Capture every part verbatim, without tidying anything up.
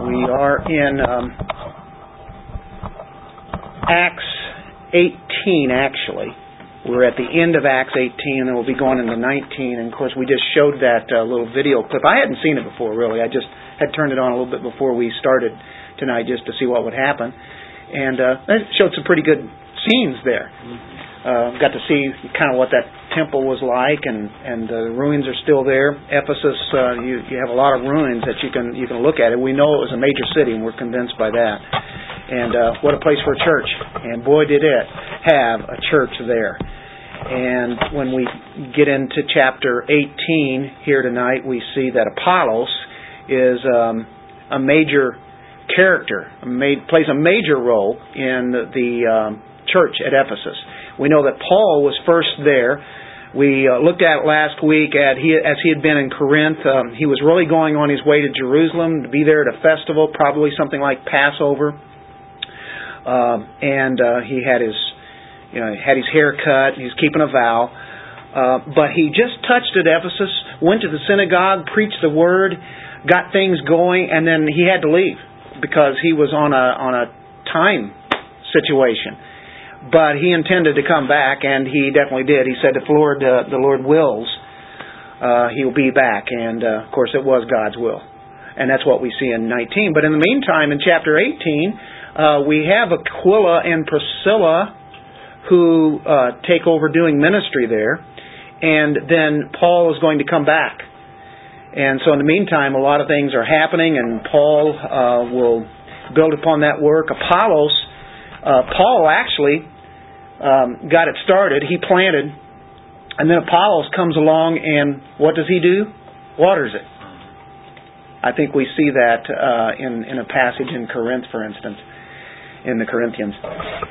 We are in um, Acts eighteen, actually. We're at the end of Acts eighteen, and we'll be going into nineteen. And, of course, we just showed that uh, little video clip. I hadn't seen it before, really. I just had turned it on a little bit before we started tonight just to see what would happen. And uh, it showed some pretty good scenes there. Uh, got to see kind of what that temple was like, and and the ruins are still there. Ephesus, uh, you you have a lot of ruins that you can you can look at. It. We know it was a major city, and we're convinced by that. And uh, what a place for a church! And boy, did it have a church there. And when we get into chapter eighteen here tonight, we see that Apollos is um, a major character, made, plays a major role in the um, church at Ephesus. We know that Paul was first there. We uh, looked at it last week at he, as he had been in Corinth. Um, he was really going on his way to Jerusalem to be there at a festival, probably something like Passover. Um, and uh, he had his, you know, had his hair cut. He was keeping a vow, uh, but he just touched at Ephesus, went to the synagogue, preached the word, got things going, and then he had to leave because he was on a on a time situation. But he intended to come back, and he definitely did. He said, if Lord, uh, the Lord wills, uh, he will be back. And, uh, of course, it was God's will. And that's what we see in nineteen. But in the meantime, in chapter eighteen, uh, we have Aquila and Priscilla who uh, take over doing ministry there. And then Paul is going to come back. And so in the meantime, a lot of things are happening, and Paul uh, will build upon that work. Apollos, Uh, Paul actually um, got it started. He planted, and then Apollos comes along, and what does he do? Waters it. I think we see that uh, in, in a passage in Corinth, for instance, in the Corinthians.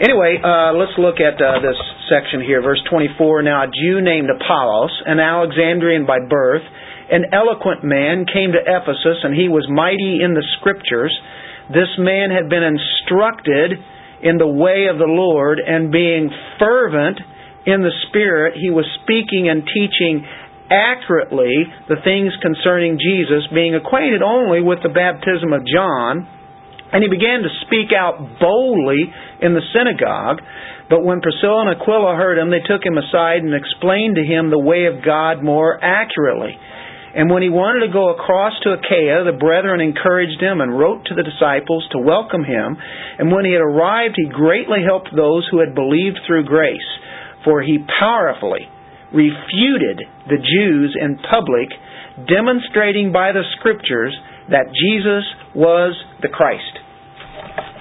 Anyway, uh, let's look at uh, this section here, verse twenty-four. Now a Jew named Apollos, an Alexandrian by birth, an eloquent man, came to Ephesus, and he was mighty in the Scriptures. This man had been instructed in the way of the Lord, and being fervent in the Spirit, he was speaking and teaching accurately the things concerning Jesus, being acquainted only with the baptism of John. And he began to speak out boldly in the synagogue. But when Priscilla and Aquila heard him, they took him aside and explained to him the way of God more accurately. And when he wanted to go across to Achaia, the brethren encouraged him and wrote to the disciples to welcome him. And when he had arrived, he greatly helped those who had believed through grace, for he powerfully refuted the Jews in public, demonstrating by the Scriptures that Jesus was the Christ.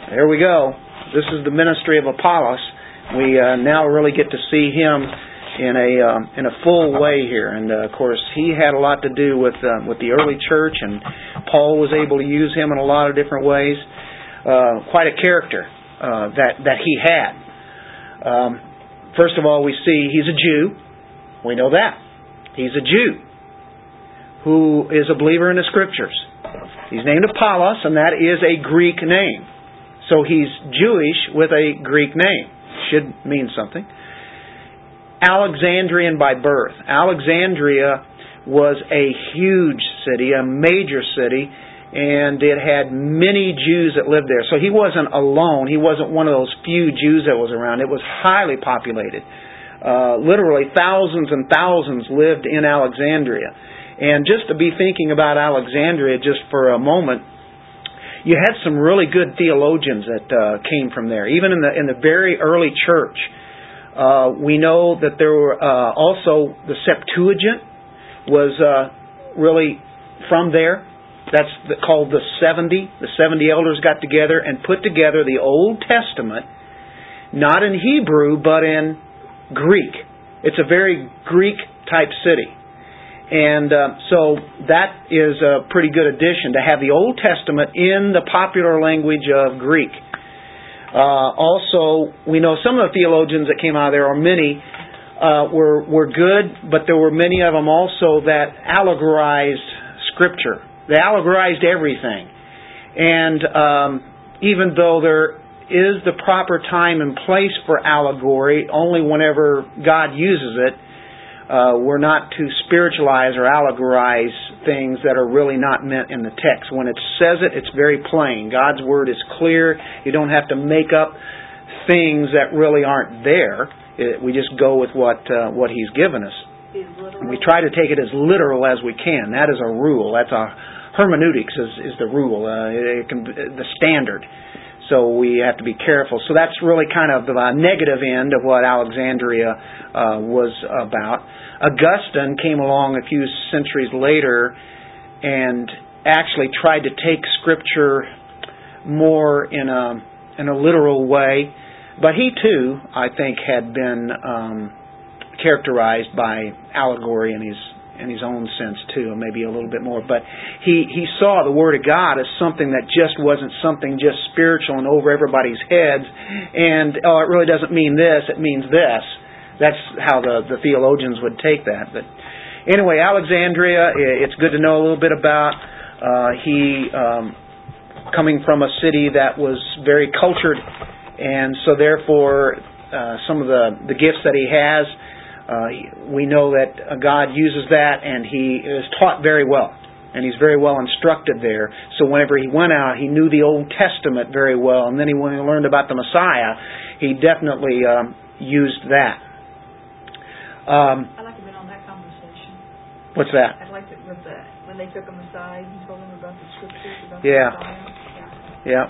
There we go. This is the ministry of Apollos. We uh, now really get to see him in a um, in a full way here, and uh, of course he had a lot to do with uh, with the early church, and Paul was able to use him in a lot of different ways. Uh, quite a character uh, that that he had. Um, first of all, we see he's a Jew. We know that he's a Jew who is a believer in the Scriptures. He's named Apollos, and that is a Greek name, so he's Jewish with a Greek name. Should mean something. Alexandrian by birth. Alexandria was a huge city, a major city, and it had many Jews that lived there. So he wasn't alone. He wasn't one of those few Jews that was around. It was highly populated. Uh, literally thousands and thousands lived in Alexandria. And just to be thinking about Alexandria just for a moment, you had some really good theologians that uh, came from there, even in the in the very early church. Uh, we know that there were uh, also the Septuagint was uh, really from there. That's the, called the seventy. The seventy elders got together and put together the Old Testament, not in Hebrew, but in Greek. It's a very Greek-type city. And uh, so that is a pretty good addition, to have the Old Testament in the popular language of Greek. Uh, also, we know some of the theologians that came out of there, or many, uh, were were good, but there were many of them also that allegorized Scripture. They allegorized everything. And um, even though there is the proper time and place for allegory, only whenever God uses it, Uh, we're not to spiritualize or allegorize things that are really not meant in the text. When it says it, it's very plain. God's Word is clear. You don't have to make up things that really aren't there. It, we just go with what uh, what He's given us. We try to take it as literal as we can. That is a rule. That's a hermeneutics is, is the rule. Uh, it, it can, the standard. So we have to be careful. So that's really kind of the negative end of what Alexandria uh, was about. Augustine came along a few centuries later and actually tried to take Scripture more in a in a literal way. But he too, I think, had been um, characterized by allegory in his in his own sense too, maybe a little bit more. But he, he saw the Word of God as something that just wasn't something just spiritual and over everybody's heads. And, oh, it really doesn't mean this, it means this. That's how the, the theologians would take that. But anyway, Alexandria, it's good to know a little bit about. Uh, he, um, coming from a city that was very cultured, and so therefore uh, some of the, the gifts that he has, Uh, we know that God uses that, and he is taught very well, and he's very well instructed there. So whenever he went out, he knew the Old Testament very well, and then he, when he learned about the Messiah, he definitely um, used that. Um, I'd like to have been on that conversation. What's that? I'd like to with the, when they took him aside and told him about the Scriptures, about yeah. the Messiah. Yeah. Yeah.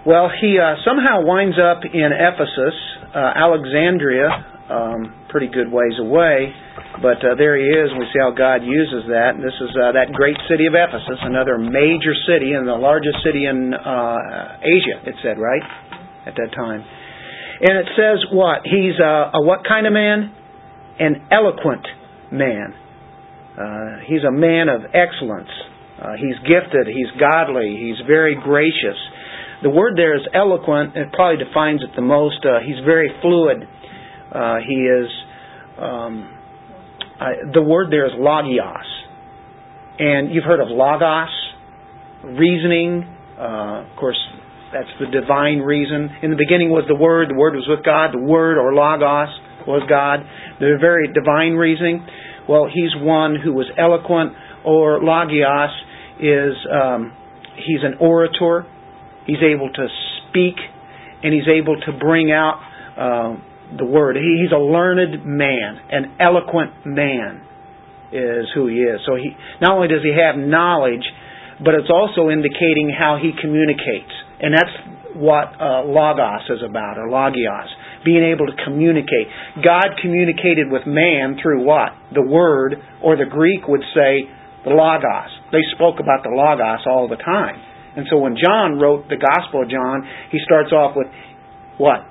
Well, he uh, somehow winds up in Ephesus, uh, Alexandria, um, pretty good ways away, but uh, there he is, and we see how God uses that. And this is uh, that great city of Ephesus, another major city and the largest city in uh, Asia, it said, right, at that time. And it says what? He's a, a what kind of man? An eloquent man. Uh, he's a man of excellence. Uh, he's gifted. He's godly. He's very gracious. The word there is eloquent. It probably defines it the most. Uh, he's very fluid. Uh, he is... Um, I, the word there is logios. And you've heard of logos, reasoning. Uh, of course, that's the divine reason. In the beginning was the Word. The Word was with God. The Word, or logos, was God. The very divine reasoning. Well, he's one who was eloquent, or logios is... Um, he's an orator. He's able to speak, and he's able to bring out uh, the Word. He, he's a learned man, an eloquent man is who he is. So he not only does he have knowledge, but it's also indicating how he communicates. And that's what uh, logos is about, or logios, being able to communicate. God communicated with man through what? The Word, or the Greek would say the logos. They spoke about the logos all the time. And so when John wrote the Gospel of John, he starts off with what?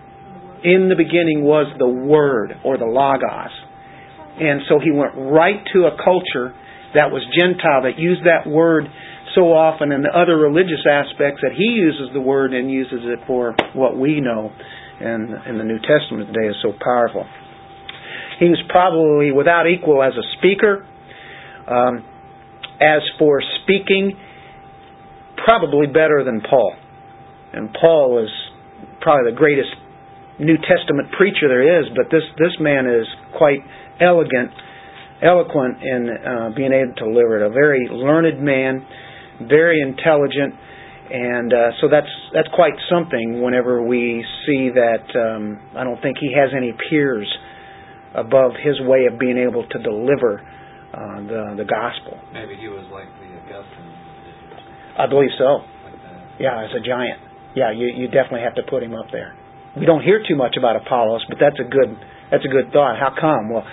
In the beginning was the Word, or the Logos. And so he went right to a culture that was Gentile, that used that word so often in the other religious aspects that he uses the word and uses it for what we know in, in the New Testament today is so powerful. He was probably without equal as a speaker. Um, as for speaking... probably better than Paul. And Paul is probably the greatest New Testament preacher there is, but this, this man is quite elegant, eloquent in uh, being able to deliver it. A very learned man, very intelligent, and uh, so that's that's quite something whenever we see that. um, I don't think he has any peers above his way of being able to deliver uh, the, the gospel. Maybe he was like the Augustine. I believe so. Yeah, as a giant. Yeah, you, you definitely have to put him up there. We don't hear too much about Apollos, but that's a good that's a good thought. How come? Well,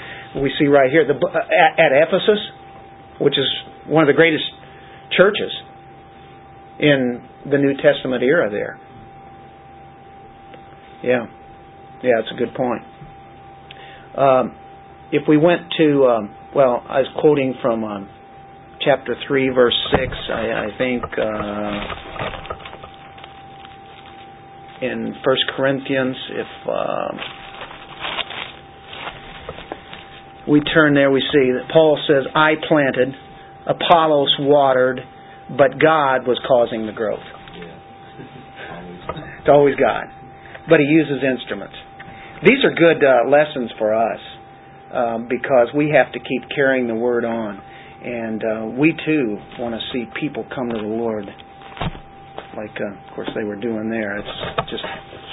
we see right here the, at, at Ephesus, which is one of the greatest churches in the New Testament era. There. Yeah, yeah, that's a good point. Um, if we went to um, well, I was quoting from. Um, Chapter three, verse six, I, I think, uh, in First Corinthians, if uh, we turn there, we see that Paul says, I planted, Apollos watered, but God was causing the growth. It's always God. But He uses instruments. These are good uh, lessons for us. um, because we have to keep carrying the word on. And uh, we, too, want to see people come to the Lord, like, uh, of course, they were doing there. It's just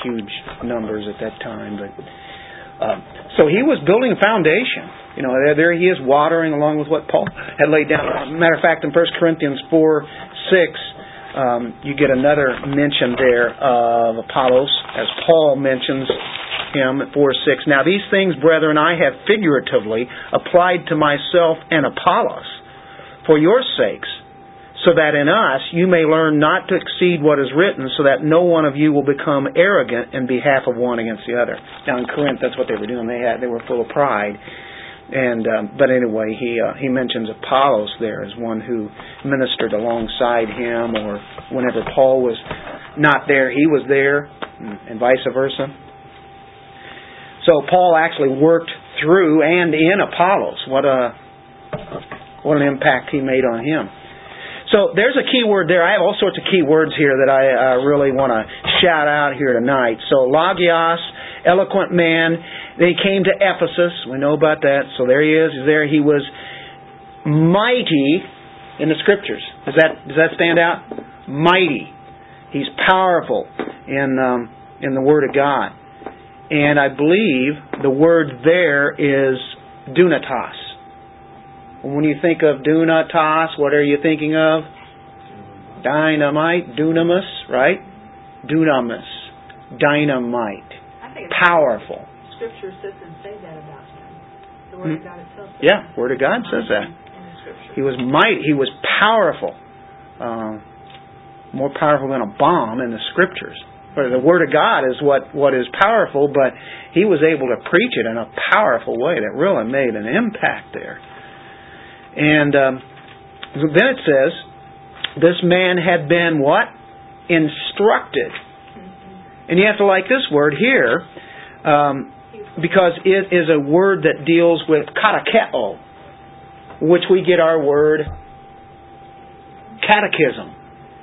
huge numbers at that time. But uh, so he was building a foundation. You know, there, there he is watering along with what Paul had laid down. As a matter of fact, in First Corinthians four six, Um, you get another mention there of Apollos, as Paul mentions him at four six. Now these things, brethren, I have figuratively applied to myself and Apollos for your sakes, so that in us you may learn not to exceed what is written, so that no one of you will become arrogant in behalf of one against the other. Now in Corinth, that's what they were doing. They had they were full of pride. And um, but anyway, he uh, he mentions Apollos there as one who ministered alongside him, or whenever Paul was not there, he was there, and vice versa. So Paul actually worked through and in Apollos. What a what an impact he made on him. So there's a key word there. I have all sorts of key words here that I uh, really want to shout out here tonight. So logios, eloquent man. They came to Ephesus. We know about that. So there he is. He's there. He was mighty in the Scriptures. Does that does that stand out? Mighty. He's powerful in um, in the Word of God. And I believe the word there is dunatos. When you think of dunatos, what are you thinking of? Dynamite. Dunamis, right? Dunamis. Dynamite. Powerful. Scripture says and say that about him. The Word of God itself says yeah, that. Word of God says that. He was mighty. He was powerful. Uh, more powerful than a bomb in the Scriptures. Or the Word of God is what, what is powerful, but he was able to preach it in a powerful way that really made an impact there. And um, then it says, this man had been what? Instructed. And you have to like this word here, um, because it is a word that deals with katekeo, which we get our word catechism.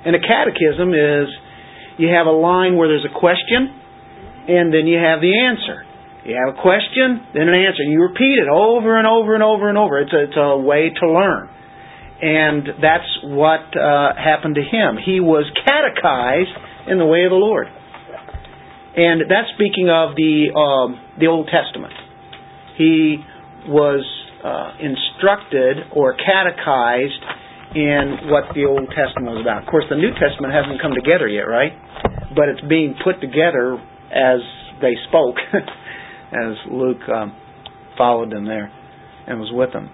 And a catechism is you have a line where there's a question, and then you have the answer. You have a question, then an answer. You repeat it over and over and over and over. It's a, it's a way to learn. And that's what uh, happened to him. He was catechized in the way of the Lord. And that's speaking of the um, the Old Testament. He was uh, instructed or catechized in what the Old Testament was about. Of course, the New Testament hasn't come together yet, right? But it's being put together as they spoke, as Luke um, followed them there and was with them.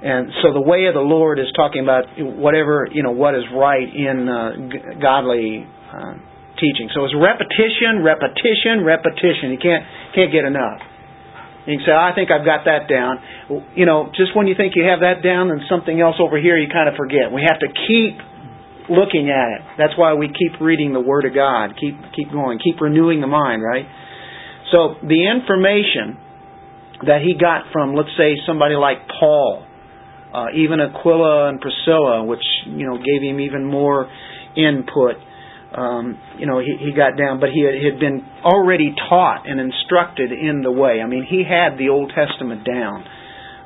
And so the way of the Lord is talking about whatever, you know, what is right in uh, g- godly uh teaching. So it's repetition, repetition, repetition. You can't can't get enough. You can say, oh, I think I've got that down. You know, just when you think you have that down, and something else over here you kind of forget. We have to keep looking at it. That's why we keep reading the Word of God. Keep keep going. Keep renewing the mind, right? So the information that he got from, let's say, somebody like Paul, uh, even Aquila and Priscilla, which, you know, gave him even more input. Um, you know, he, he got down, but he had, had been already taught and instructed in the way. I mean, he had the Old Testament down.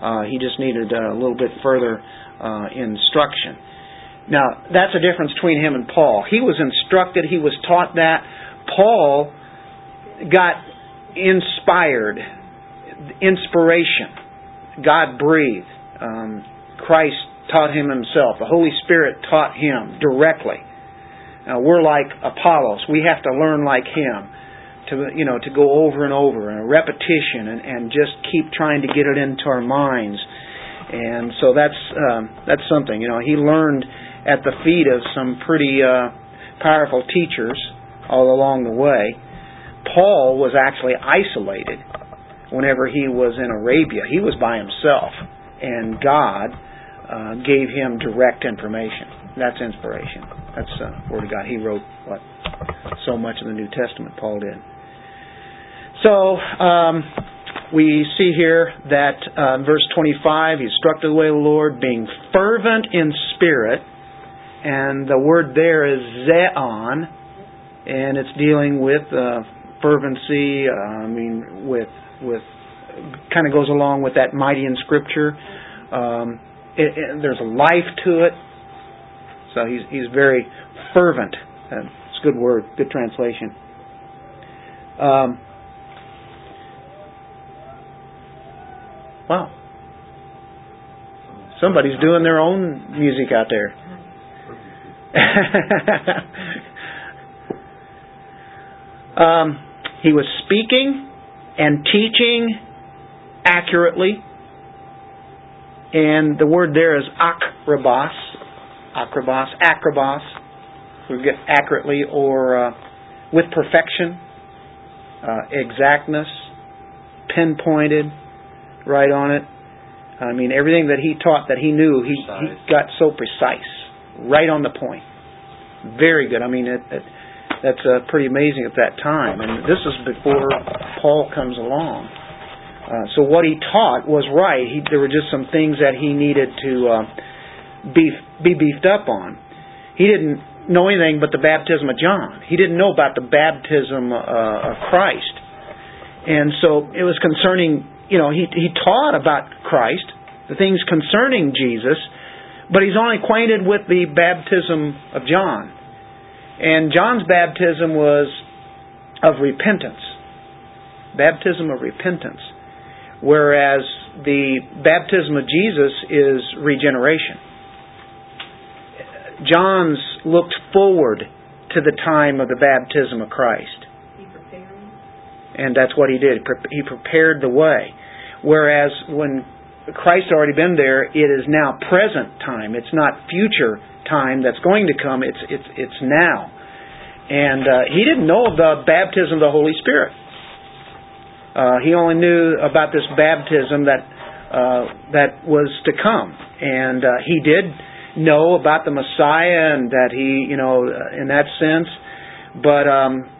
Uh, he just needed a little bit further uh, instruction. Now, that's a difference between him and Paul. He was instructed. He was taught that. Paul got inspired, inspiration. God breathed. Um, Christ taught him himself. The Holy Spirit taught him directly. Uh, we're like Apollos. We have to learn like him, to you know, to go over and over and a repetition, and, and just keep trying to get it into our minds. And so that's um, that's something. You know, he learned at the feet of some pretty uh, powerful teachers all along the way. Paul was actually isolated whenever he was in Arabia. He was by himself, and God uh, gave him direct information. That's inspiration. That's the uh, Word of God. He wrote what so much of the New Testament, Paul did. So um, we see here that uh, in verse twenty-five, he instructed the way of the Lord, being fervent in spirit. And the word there is zeon, and it's dealing with uh, fervency, uh, I mean, with with kind of goes along with that mighty in Scripture. Um, it, it, there's a life to it. So he's he's very fervent. Uh, it's a good word, good translation. Um, wow. Somebody's doing their own music out there. um, he was speaking and teaching accurately. And the word there is akrabos. Akrabos, akrabos. We get accurately or uh, with perfection, uh, exactness, pinpointed, right on it. I mean, everything that he taught that he knew, he, he got so precise, right on the point. Very good. I mean, it, it, that's uh, pretty amazing at that time. And this is before Paul comes along. Uh, so what he taught was right. He, there were just some things that he needed to uh, beef, be beefed up on. He didn't know anything but the baptism of John. He didn't know about the baptism uh, of Christ. And so it was concerning... You know, he he taught about Christ, the things concerning Jesus, but he's only acquainted with the baptism of John. And John's baptism was of repentance. Baptism of repentance. Whereas the baptism of Jesus is regeneration. John's looked forward to the time of the baptism of Christ. And that's what he did. He prepared the way. Whereas when Christ had already been there, it is now present time. It's not future time that's going to come. It's it's it's now. And uh, he didn't know of the baptism of the Holy Spirit. Uh, he only knew about this baptism that uh, that was to come. And uh, he did know about the Messiah and that he, you know, in that sense. But... Um,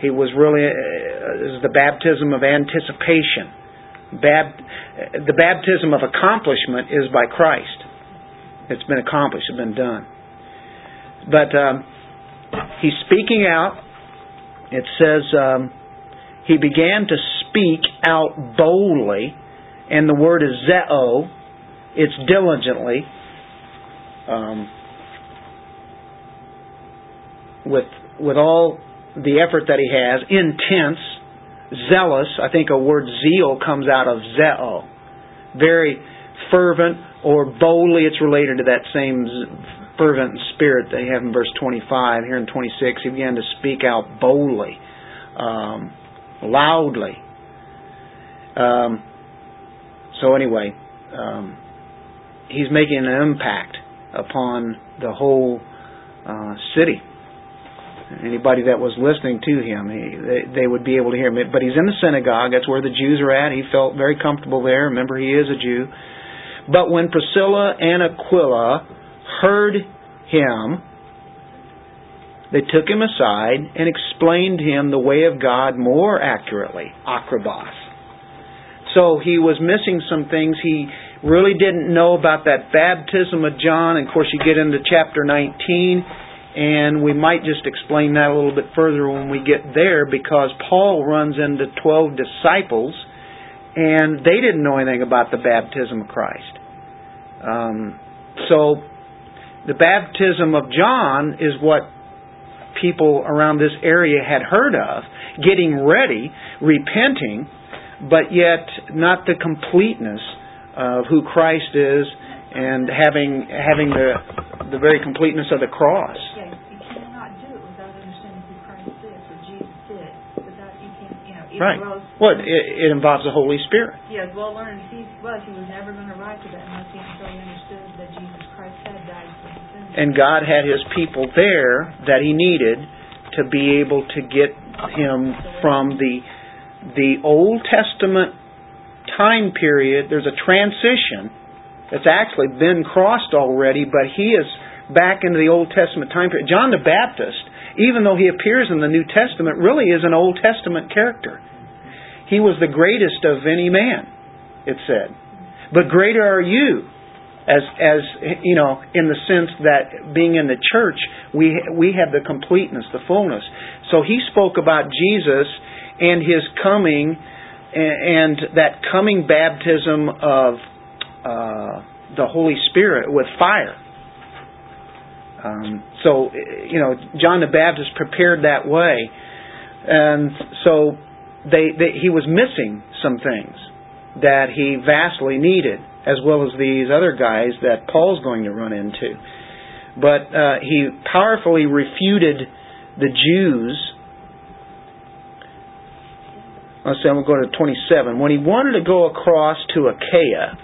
He was really uh, the baptism of anticipation. Bab- the baptism of accomplishment is by Christ. It's been accomplished. It's been done. But um, he's speaking out. It says um, he began to speak out boldly, and the word is zeo. It's diligently. Um, with with all... the effort that he has, intense, zealous. I think a word zeal comes out of zeo. Very fervent or boldly. It's related to that same fervent spirit that he had in verse twenty-five. Here in twenty-six, he began to speak out boldly, um, loudly. Um, so anyway, um, he's making an impact upon the whole uh, city. Anybody that was listening to him, he, they, they would be able to hear him. But he's in the synagogue. That's where the Jews are at. He felt very comfortable there. Remember, he is a Jew. But when Priscilla and Aquila heard him, they took him aside and explained him the way of God more accurately. Akrabos. So he was missing some things. He really didn't know about that baptism of John. And of course, you get into chapter nineteen. And we might just explain that a little bit further when we get there, because Paul runs into twelve disciples and they didn't know anything about the baptism of Christ. Um, so the baptism of John is what people around this area had heard of, getting ready, repenting, but yet not the completeness of who Christ is and having having the... the very completeness of the cross. Yeah, you cannot do it without understanding who Christ is or Jesus is. Without you can't, you know. Even right. Rose, well, it, it involves the Holy Spirit. Yeah, well learned as he was, he was never going to arrive to that unless he fully understood that Jesus Christ had died for his sins. And God had His people there that He needed to be able to get Him from the the Old Testament time period. There's a transition. It's actually been crossed already, but he is back into the Old Testament time period. John the Baptist, even though he appears in the New Testament, really is an Old Testament character. He was the greatest of any man, it said. But greater are you, as as you know, in the sense that being in the church, we we have the completeness, the fullness. So he spoke about Jesus and His coming. and, and that coming baptism of uh, the Holy Spirit with fire. Um, so, you know, John the Baptist prepared that way. And so they, they, he was missing some things that he vastly needed, as well as these other guys that Paul's going to run into. But uh, he powerfully refuted the Jews. Let's see, I'm going to go to twenty-seven. When he wanted to go across to Achaia,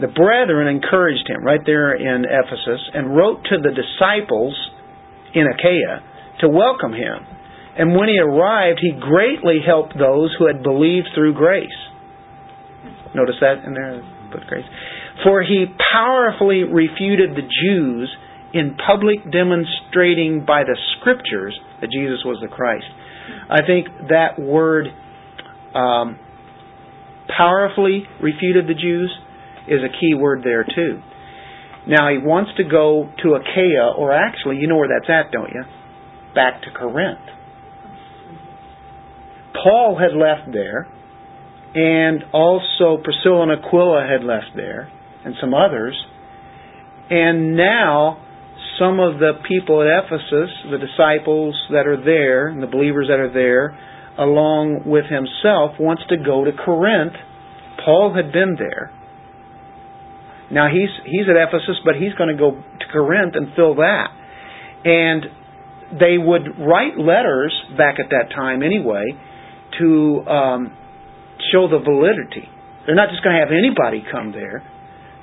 the brethren encouraged him, right there in Ephesus, and wrote to the disciples in Achaia to welcome him. And when he arrived, he greatly helped those who had believed through grace. Notice that in there, but grace. For he powerfully refuted the Jews in public, demonstrating by the Scriptures that Jesus was the Christ. I think that word, um, powerfully refuted the Jews, is a key word there too. Now he wants to go to Achaia, or actually, you know where that's at, don't you? Back to Corinth. Paul had left there, and also Priscilla and Aquila had left there, and some others. And now some of the people at Ephesus, the disciples that are there, and the believers that are there, along with himself, wants to go to Corinth. Paul had been there. Now he's he's at Ephesus, but he's going to go to Corinth and fill that. And they would write letters back at that time anyway to um, show the validity. They're not just going to have anybody come there.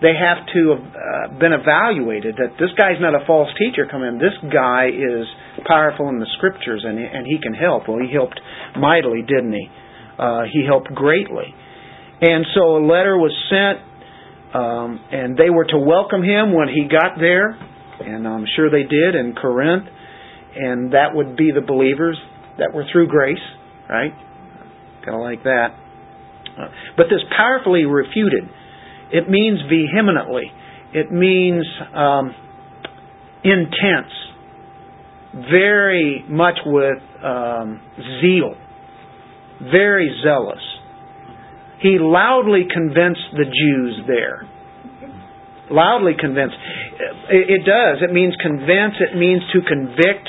They have to have uh, been evaluated, that this guy's not a false teacher come in. This guy is powerful in the Scriptures, and, and he can help. Well, he helped mightily, didn't he? Uh, he helped greatly. And so a letter was sent, um, and they were to welcome him when he got there, and I'm sure they did in Corinth, and that would be the believers that were through grace, right? Kind of like that. Uh, but this powerfully refuted. It means vehemently. It means um, intense, very much with um, zeal, very zealous. He loudly convinced the Jews there. Loudly convinced. It, it does. It means convince. It means to convict.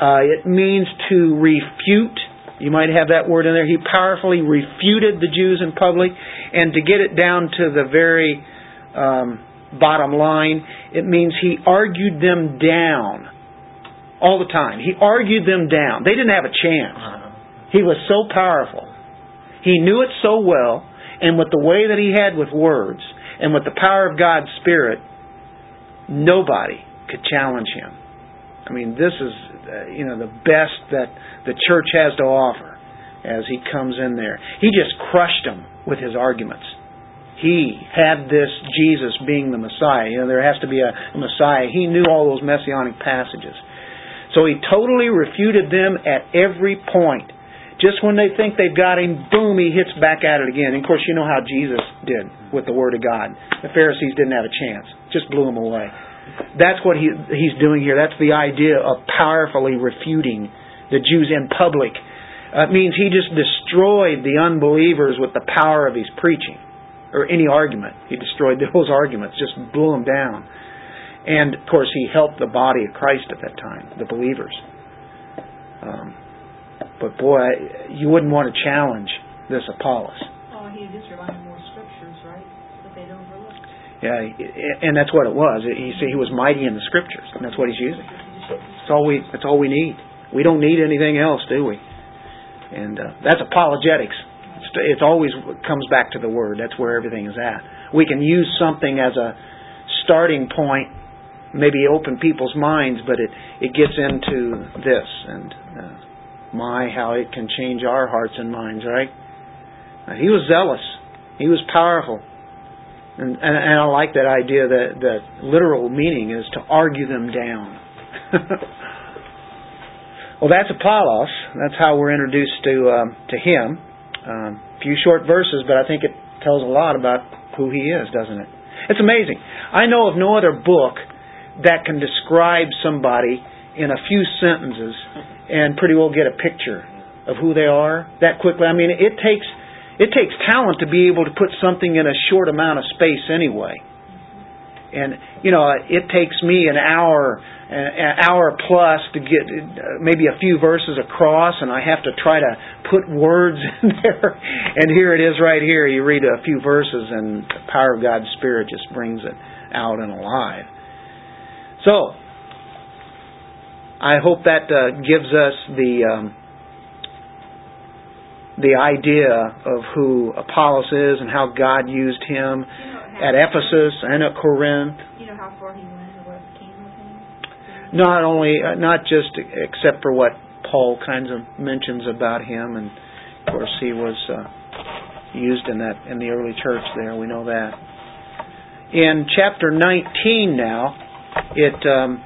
Uh, it means to refute. You might have that word in there. He powerfully refuted the Jews in public. And to get it down to the very um, bottom line, it means he argued them down all the time. He argued them down. They didn't have a chance. He was so powerful. He knew it so well, and with the way that he had with words, and with the power of God's Spirit, nobody could challenge him. I mean, this is, uh, you know, the best that the church has to offer as he comes in there. He just crushed them with his arguments. He had this Jesus being the Messiah. You know, there has to be a, a Messiah. He knew all those messianic passages. So he totally refuted them at every point. Just when they think they've got him, boom, he hits back at it again. And of course, you know how Jesus did with the Word of God. The Pharisees didn't have a chance. Just blew him away. That's what he he's doing here. That's the idea of powerfully refuting the Jews in public. Uh, it means he just destroyed the unbelievers with the power of his preaching, or any argument. He destroyed those arguments, just blew them down. And, of course, he helped the body of Christ at that time, the believers. Um, but, boy, you wouldn't want to challenge this Apollos. Oh, he just reminded more Scriptures, right? That they don't overlook. Yeah, and that's what it was. He he was mighty in the Scriptures, and that's what he's using. That's all we that's all we need. We don't need anything else, do we? And uh, that's apologetics. It's, it's always it comes back to the Word. That's where everything is at. We can use something as a starting point, maybe open people's minds, but it it gets into this and uh, my how it can change our hearts and minds. Right? Uh, he was zealous. He was powerful. And, and, and I like that idea that the literal meaning is to argue them down. Well, that's Apollos. That's how we're introduced to um, to him. A um, few short verses, but I think it tells a lot about who he is, doesn't it? It's amazing. I know of no other book that can describe somebody in a few sentences and pretty well get a picture of who they are that quickly. I mean, it takes it takes talent to be able to put something in a short amount of space anyway. And, you know, it takes me an hour, an hour plus to get maybe a few verses across, and I have to try to put words in there. And here it is right here. You read a few verses, and the power of God's Spirit just brings it out and alive. So, I hope that uh, gives us the um, the idea of who Apollos is and how God used him. At Ephesus and at Corinth. You know how far he went and what came with him? Not only, uh, not just except for what Paul kind of mentions about him, and of course he was uh, used in that in the early church there. We know that. In chapter nineteen now, it um,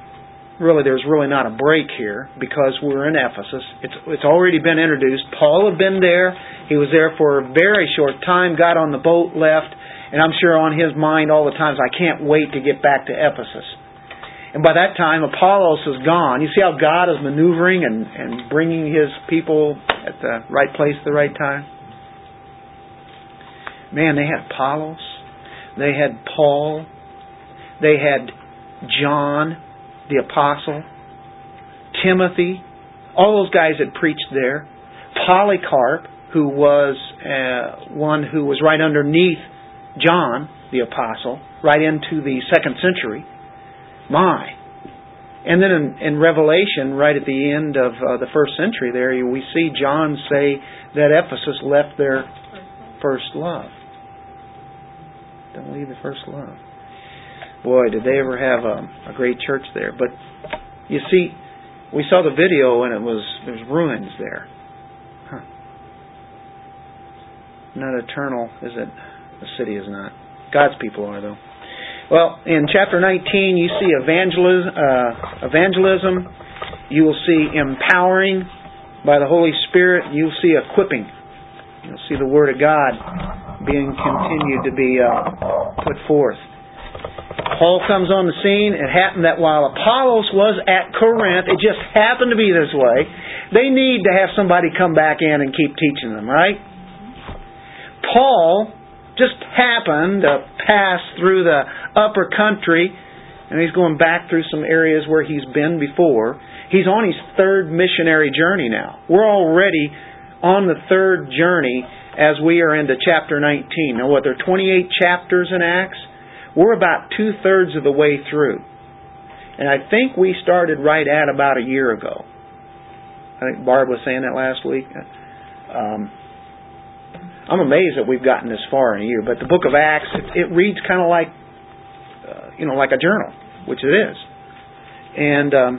really there's really not a break here because we're in Ephesus. It's it's already been introduced. Paul had been there. He was there for a very short time. Got on the boat, left. And I'm sure on his mind all the times, I can't wait to get back to Ephesus. And by that time, Apollos is gone. You see how God is maneuvering and, and bringing His people at the right place at the right time? Man, they had Apollos. They had Paul. They had John, the Apostle. Timothy. All those guys that preached there. Polycarp, who was uh, one who was right underneath John, the Apostle, right into the second century. My. And then in, in Revelation, right at the end of uh, the first century there, we see John say that Ephesus left their first love. Don't leave the first love. Boy, did they ever have a, a great church there. But you see, we saw the video and it was there's ruins there. Huh. Not eternal, is it? The city is not. God's people are, though. Well, in chapter nineteen, you see evangelism. Uh, evangelism. You will see empowering by the Holy Spirit. You'll see equipping. You'll see the Word of God being continued to be uh, put forth. Paul comes on the scene. It happened that while Apollos was at Corinth, it just happened to be this way. They need to have somebody come back in and keep teaching them, right? Paul just happened to pass through the upper country, and he's going back through some areas where he's been before. He's on his third missionary journey now. We're already on the third journey as we are into chapter nineteen. Now, what, there are twenty-eight chapters in Acts? We're about two-thirds of the way through. And I think we started right at about a year ago. I think Barb was saying that last week. Um... I'm amazed that we've gotten this far in a year. But the book of Acts, it, it reads kind of like, uh, you know, like a journal, which it is. And um,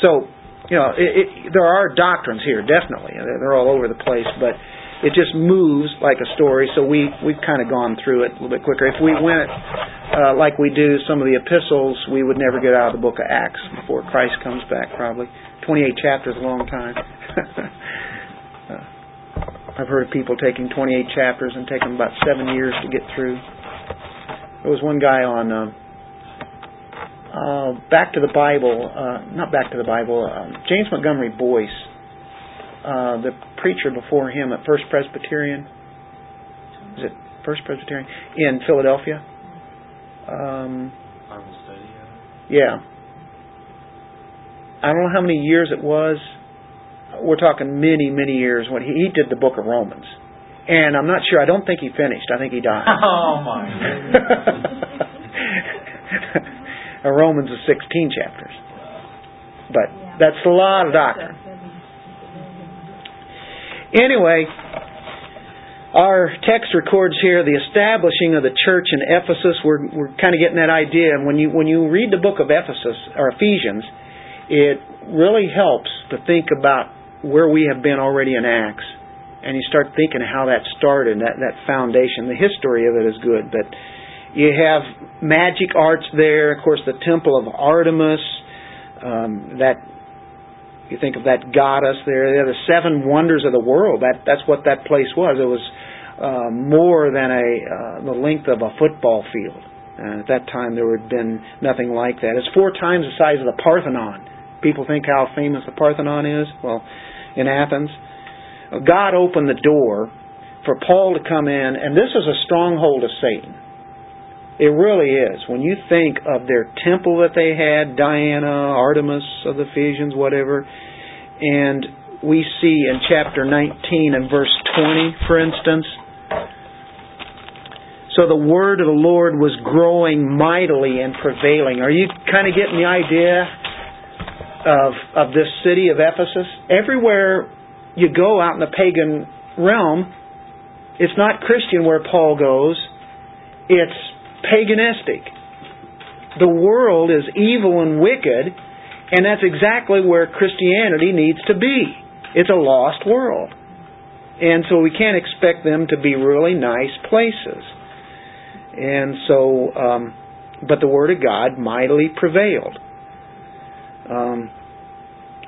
so, you know, it, it, there are doctrines here, definitely. They're all over the place, but it just moves like a story. So we, we've kind of gone through it a little bit quicker. If we went uh, like we do some of the epistles, we would never get out of the book of Acts before Christ comes back, probably. twenty-eight chapters, a long time. I've heard of people taking twenty-eight chapters and taking about seven years to get through. There was one guy on um, uh, Back to the Bible, uh, not Back to the Bible, uh, James Montgomery Boyce, uh, the preacher before him at First Presbyterian, is it First Presbyterian, in Philadelphia. Um, Bible study. Yeah. I don't know how many years it was. We're talking many, many years when he, he did the book of Romans. And I'm not sure. I don't think he finished. I think he died. Oh, my goodness. Romans is sixteen chapters. But that's a lot of doctrine. Anyway, our text records here the establishing of the church in Ephesus. We're, we're kind of getting that idea. And when you, when you read the book of Ephesus, or Ephesians, it really helps to think about where we have been already in Acts, and you start thinking how that started, that, that foundation. The history of it is good, but you have magic arts there. Of course, the Temple of Artemis, um, that you think of that goddess there. They have the seven wonders of the world. That that's what that place was. It was uh, more than a uh, the length of a football field. Uh, at that time, there had been nothing like that. It's four times the size of the Parthenon. People think how famous the Parthenon is. Well, in Athens. God opened the door for Paul to come in, and this is a stronghold of Satan. It really is. When you think of their temple that they had, Diana, Artemis of the Ephesians, whatever, and we see in chapter nineteen and verse twenty, for instance, so the word of the Lord was growing mightily and prevailing. Are you kind of getting the idea of of this city of Ephesus? Everywhere you go out in the pagan realm, it's not Christian where Paul goes. It's paganistic. The world is evil and wicked, and that's exactly where Christianity needs to be. It's a lost world. And so we can't expect them to be really nice places. And so, um, but the Word of God mightily prevailed. Um,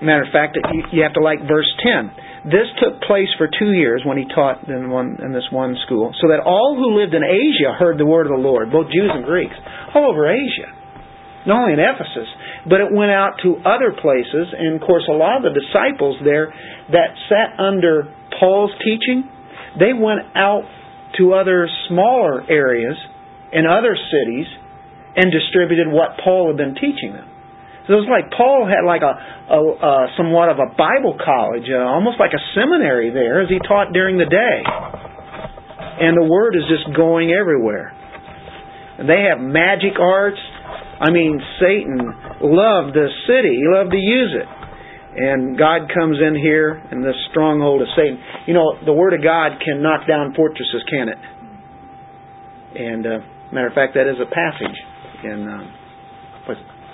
matter of fact, you have to like verse ten. This took place for two years when he taught in one in this one school, so that all who lived in Asia heard the word of the Lord, both Jews and Greeks, all over Asia, not only in Ephesus, but it went out to other places. And of course, a lot of the disciples there that sat under Paul's teaching, they went out to other smaller areas and other cities and distributed what Paul had been teaching them. So it was like Paul had like a, a, a somewhat of a Bible college, uh, almost like a seminary there, as he taught during the day. And the word is just going everywhere. And they have magic arts. I mean, Satan loved this city. He loved to use it. And God comes in here in this stronghold of Satan. You know, the Word of God can knock down fortresses, can it? And, uh, matter of fact, that is a passage in uh,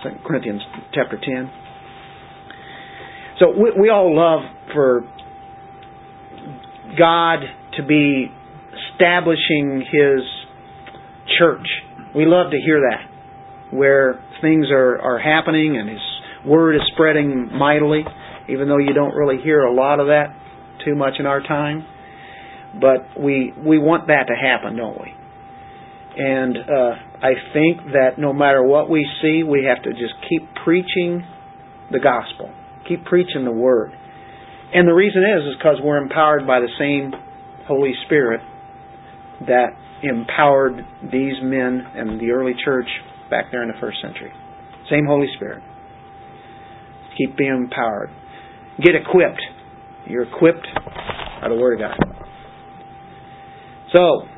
Second Corinthians chapter ten. So we, we all love for God to be establishing His church. We love to hear that, where things are, are happening and His Word is spreading mightily, even though you don't really hear a lot of that too much in our time. But we we want that to happen, don't we? And uh, I think that no matter what we see, we have to just keep preaching the gospel. Keep preaching the Word. And the reason is is because we're empowered by the same Holy Spirit that empowered these men and the early church back there in the first century. Same Holy Spirit. Keep being empowered. Get equipped. You're equipped by the Word of God. So,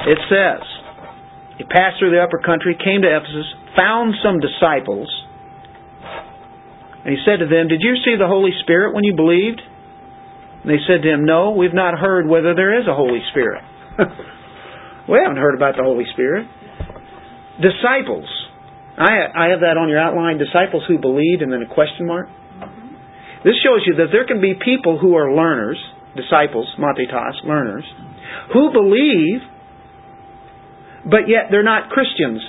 it says, he passed through the upper country, came to Ephesus, found some disciples, and he said to them, "Did you receive the Holy Spirit when you believed?" And they said to him, "No, we've not heard whether there is a Holy Spirit." We haven't heard about the Holy Spirit. Disciples. I have that on your outline, disciples who believed, and then a question mark. Mm-hmm. This shows you that there can be people who are learners, disciples, matitas, learners, who believe, but yet they're not Christians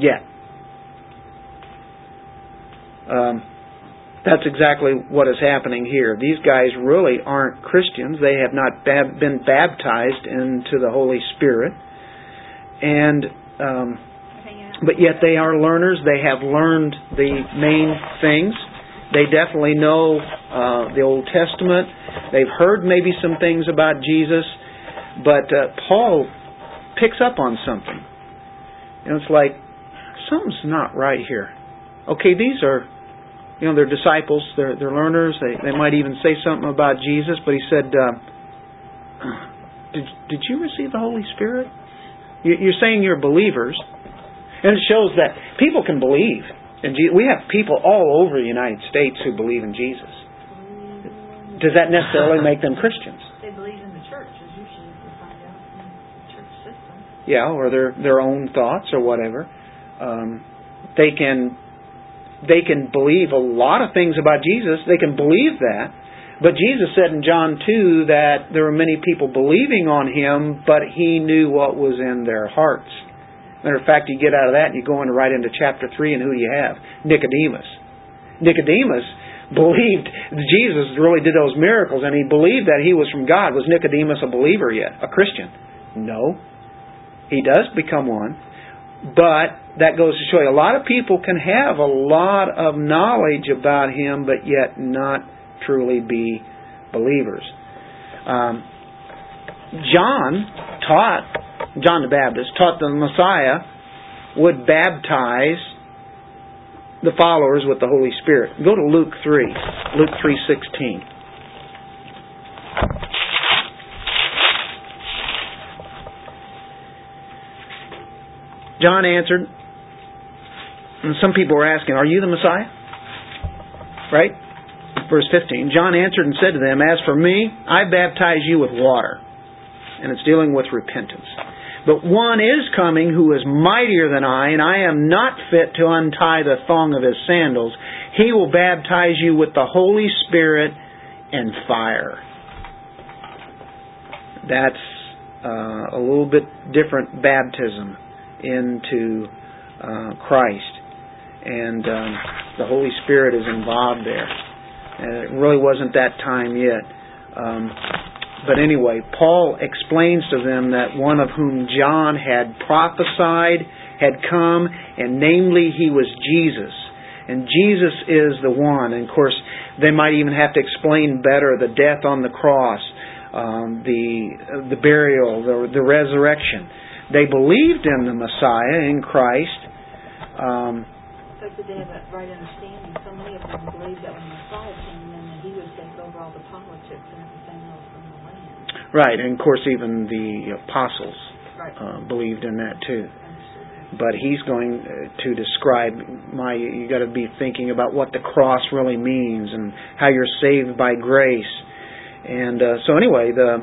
yet. Um, that's exactly what is happening here. These guys really aren't Christians. They have not bab- been baptized into the Holy Spirit. And... Um, But yet they are learners. They have learned the main things. They definitely know uh, the Old Testament. They've heard maybe some things about Jesus. But uh, Paul picks up on something. And it's like, something's not right here. Okay, these are, you know, they're disciples. They're, they're learners. They, they might even say something about Jesus. But he said, uh, did, did you receive the Holy Spirit? You're saying you're believers. And it shows that people can believe. And we have people all over the United States who believe in Jesus. Does that necessarily make them Christians? They believe in the church, as usually we find out in the church system. Yeah, or their their own thoughts or whatever. Um, they can they can believe a lot of things about Jesus. They can believe that. But Jesus said in John two that there were many people believing on Him, but He knew what was in their hearts. Matter of fact, you get out of that and you go in right into chapter three, and who do you have? Nicodemus. Nicodemus believed Jesus really did those miracles, and he believed that He was from God. Was Nicodemus a believer yet? A Christian? No. He does become one. But that goes to show you a lot of people can have a lot of knowledge about Him, but yet not truly be believers. Um, John taught, John the Baptist, taught the Messiah would baptize the followers with the Holy Spirit. Go to Luke three, Luke three sixteen. John answered, and some people were asking, "Are you the Messiah?" Right? Verse fifteen. John answered and said to them, "As for me, I baptize you with water." And it's dealing with repentance. "But one is coming who is mightier than I, and I am not fit to untie the thong of his sandals. He will baptize you with the Holy Spirit and fire." That's uh, a little bit different baptism into uh, Christ. And um, the Holy Spirit is involved there. And it really wasn't that time yet. Um, But anyway, Paul explains to them that one of whom John had prophesied had come, and namely he was Jesus. And Jesus is the one. And of course, they might even have to explain better the death on the cross, um, the the burial, the, the resurrection. They believed in the Messiah, in Christ. Um, so did they have that right understanding? So many of them believed that when the Messiah came in, that he would take over all the politics and everything else. Right, and of course even the apostles uh, believed in that too. But he's going to describe, my you got to be thinking about what the cross really means and how you're saved by grace. And uh, so anyway, the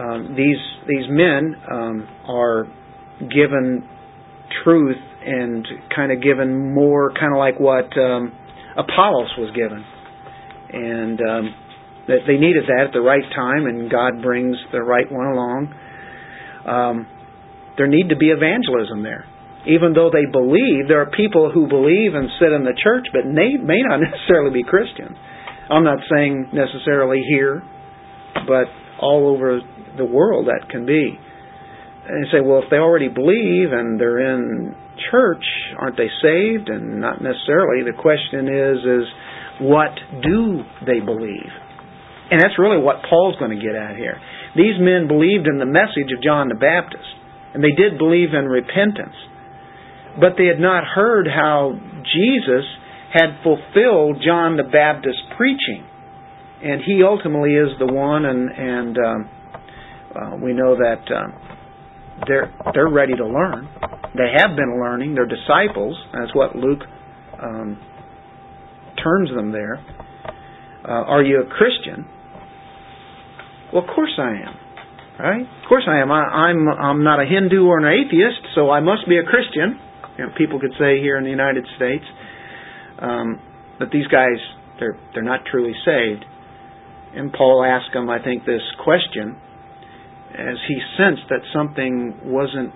um, these these men um, are given truth and kind of given more, kind of like what um, Apollos was given. And Um, that they needed that at the right time, and God brings the right one along. Um, there need to be evangelism there. Even though they believe, there are people who believe and sit in the church, but may, may not necessarily be Christians. I'm not saying necessarily here, but all over the world that can be. And you say, well, if they already believe and they're in church, aren't they saved? And not necessarily. The question is, is what do they believe? And that's really what Paul's going to get at here. These men believed in the message of John the Baptist, and they did believe in repentance. But they had not heard how Jesus had fulfilled John the Baptist's preaching. And he ultimately is the one, and, and um, uh, we know that um, they're, they're ready to learn. They have been learning. They're disciples. That's what Luke um, terms them there. Uh, are you a Christian? Well, of course I am, right? Of course I am. I, I'm I'm not a Hindu or an atheist, so I must be a Christian. You know, people could say here in the United States, um, but these guys they're they're not truly saved. And Paul asked them, I think, this question as he sensed that something wasn't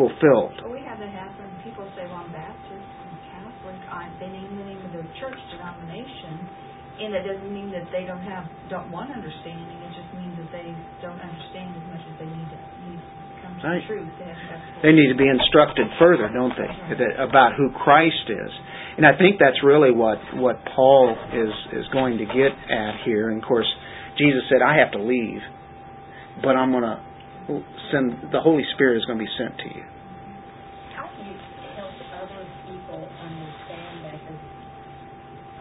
fulfilled. Well, we have that happen. People say, "Well, I'm Baptist, I'm Catholic. I'm they name the name of their church denomination." And that doesn't mean that they don't have don't want understanding. It just means that they don't understand as much as they need to, need to come to right. the truth. They, they need to be instructed further, don't they, right. about who Christ is. And I think that's really what, what Paul is, is going to get at here. And, of course, Jesus said, I have to leave, but I'm going to send, the Holy Spirit is going to be sent to you. How do you help other people understand that?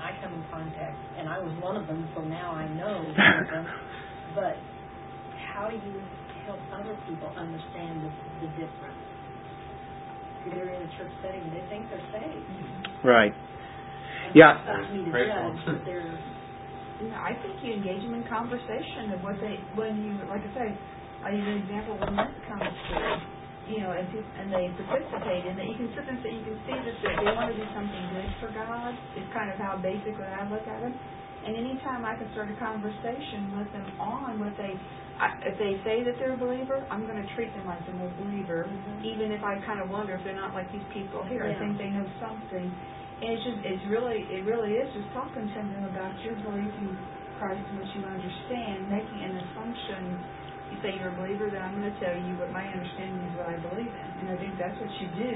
I come in contact, and I was one of them, so now I know one of them. But how do you help other people understand the, the difference? They're in a church setting, and they think they're saved. Right. And yeah. It's not me to judge, but they're, you know, I think you engage them in conversation, and what they, when you, like I say, I use an example when this comes through. You know, and, and they participate in that. You can sit there and say, you can see that they want to do something good for God. It's kind of how basically I look at it. And any time I can start a conversation with them on what they, I, if they say that they're a believer, I'm going to treat them like they're a believer, mm-hmm. even if I kind of wonder if they're not like these people here. Yeah. I think they know something. And it's just, it's really, it really is just talking to them about your belief in Christ and what you understand, making an assumption. You say you're a believer, then I'm going to tell you what my understanding is, what I believe in. And I think that's what you do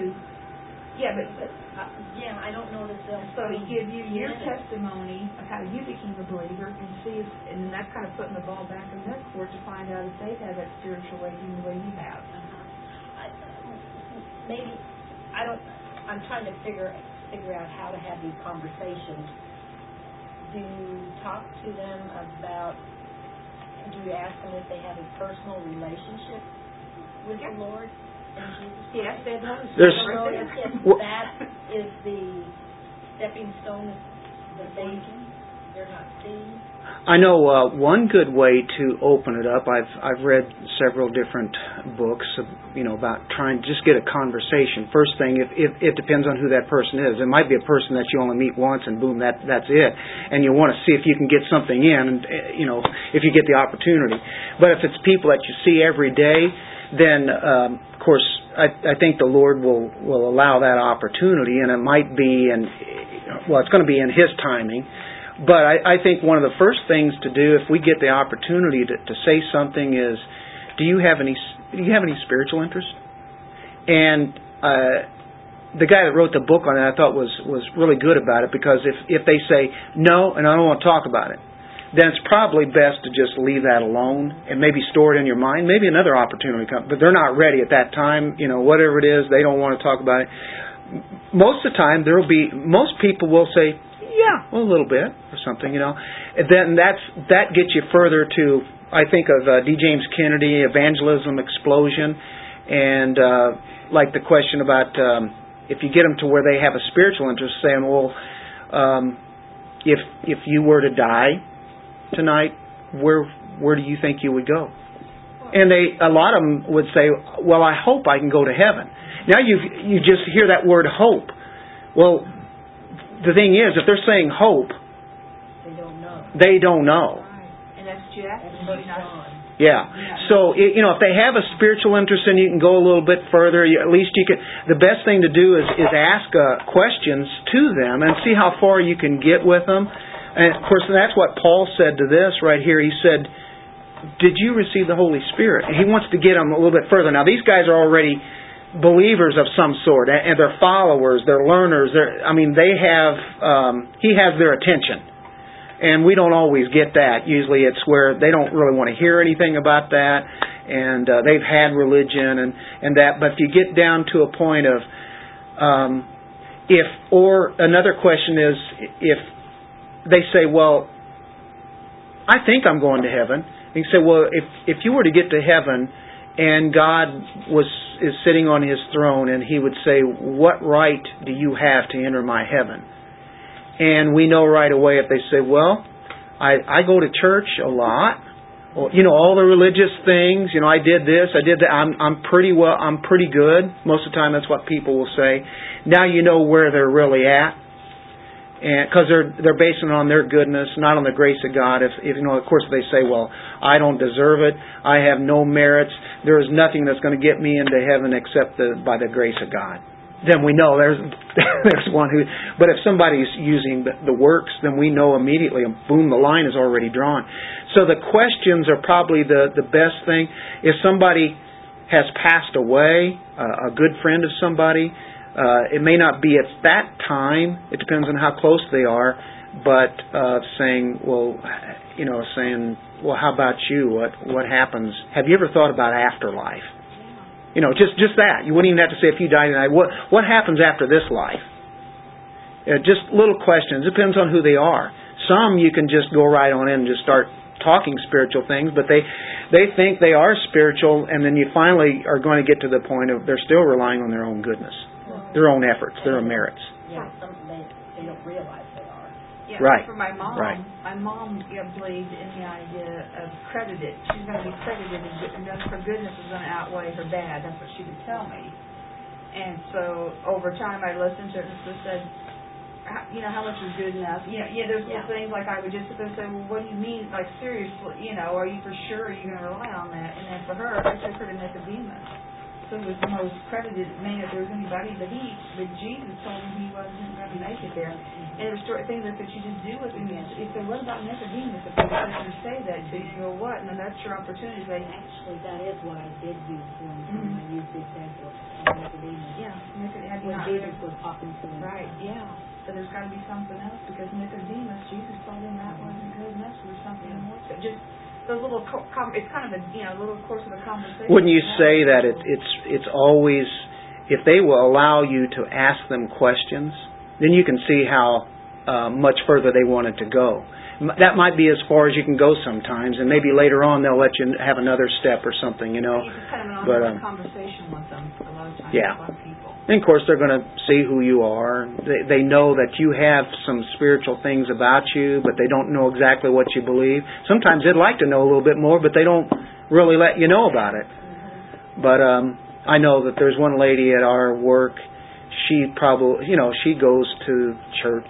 Yeah, but, but uh, Jim, I don't know the film. So to give you your minutes. testimony of how you became a believer, and see if, and that's kind of putting the ball back in their court to find out if they've had that spiritual awakening the way you have. Uh-huh. I, maybe I don't. I'm trying to figure figure out how to have these conversations. Do you talk to them about? Do you ask them if they have a personal relationship with yeah. the Lord? Yes, there's that is the stepping stone that they they're not seeing. I know uh, one good way to open it up. I've I've read several different books, you know, about trying to just get a conversation. First thing, if, if it depends on who that person is. It might be a person that you only meet once, and boom, that that's it. And you want to see if you can get something in, and you know, if you get the opportunity. But if it's people that you see every day, then um, of course I, I think the Lord will, will allow that opportunity, and it might be in well, it's going to be in His timing. But I, I think one of the first things to do if we get the opportunity to, to say something is, do you have any do you have any spiritual interest? And uh, the guy that wrote the book on it, I thought was was really good about it, because if if they say no and I don't want to talk about it, then it's probably best to just leave that alone and maybe store it in your mind. Maybe another opportunity comes, but they're not ready at that time. You know, whatever it is, they don't want to talk about it. Most of the time, there will be most people will say, "Yeah, well, a little bit or something," you know. And then that's that gets you further to, I think of uh, D. James Kennedy, evangelism explosion, and uh, like the question about um, if you get them to where they have a spiritual interest, saying, "Well, um, if if you were to die tonight, where where do you think you would go?" And they a lot of them would say, "Well, I hope I can go to heaven." Now you you just hear that word hope. Well, the thing is, if they're saying hope, they don't know. They don't know. Right. And that's Jeff. Yeah. yeah. So you know, if they have a spiritual interest, and you can go a little bit further. You, at least you can. The best thing to do is is ask uh, questions to them and see how far you can get with them. And, of course, that's what Paul said to this right here. He said, did you receive the Holy Spirit? And he wants to get them a little bit further. Now, these guys are already believers of some sort, and they're followers, they're learners. They're, I mean, they have, um, he has their attention. And we don't always get that. Usually it's where they don't really want to hear anything about that, and uh, they've had religion and, and that. But if you get down to a point of, um, if, or another question is, if, they say, well, I think I'm going to heaven. And you say, well, if if you were to get to heaven and God was is sitting on His throne and He would say, what right do you have to enter my heaven? And we know right away if they say, well, I, I go to church a lot. Or, you know, all the religious things. You know, I did this, I did that. I'm I'm pretty well, I'm pretty good. Most of the time that's what people will say. Now you know where they're really at. Because they're they're basing it on their goodness, not on the grace of God. If, if you know, of course, they say, "Well, I don't deserve it. I have no merits. There is nothing that's going to get me into heaven except the, by the grace of God." Then we know there's there's one who. But if somebody's using the, the works, then we know immediately. Boom, the line is already drawn. So the questions are probably the the best thing. If somebody has passed away, uh, a good friend of somebody. Uh, it may not be at that time. It depends on how close they are. But uh, saying, well, you know, saying, well, how about you? What what happens? Have you ever thought about afterlife? Yeah. You know, just just that. You wouldn't even have to say if you die tonight. What what happens after this life? Uh, just little questions. It depends on who they are. Some you can just go right on in and just start talking spiritual things, but they they think they are spiritual, and then you finally are going to get to the point of they're still relying on their own goodness. Their own efforts, their own merits. Yeah, some they, they don't realize they are. Yeah, right. For my mom, right. my mom you know, believed in the idea of credited. She's going to be credited, and her goodness is going to outweigh her bad. That's what she would tell me. And so over time, I listened to her and just said, you know, how much is good enough? You know, yeah, there's yeah. things like I would just sit there and say, well, what do you mean? Like, seriously, you know, are you for sure are you going to rely on that? And then for her, I took her to Nicodemus. Joseph was the most credited man if there was anybody, but he, but Jesus told him he wasn't going to make it there. And it was sort of things that you just do with him. He said, what about Nicodemus? If I was going to say that to you, or what? And that's your opportunity. Like, actually, that is what I did use for him. Mm-hmm. I used the example of Nicodemus. Yeah. Nicodemus. When Jesus was talking to him. Right, yeah. So there's got to be something else, because Nicodemus, Jesus told him that wasn't good enough. There was something yeah. more to it. Just... The little com- it's kind of a you know little course of a conversation. Wouldn't you say that it, it's it's always, if they will allow you to ask them questions, then you can see how uh, much further they wanted to go. That might be as far as you can go sometimes, and maybe later on they'll let you have another step or something, you know. It's kind of an but, um, conversation with them a lot of times. Yeah. With people. And of course they're going to see who you are. They, they know that you have some spiritual things about you, but they don't know exactly what you believe. Sometimes they'd like to know a little bit more, but they don't really let you know about it. Mm-hmm. But um, I know that there's one lady at our work. She probably, you know, she goes to church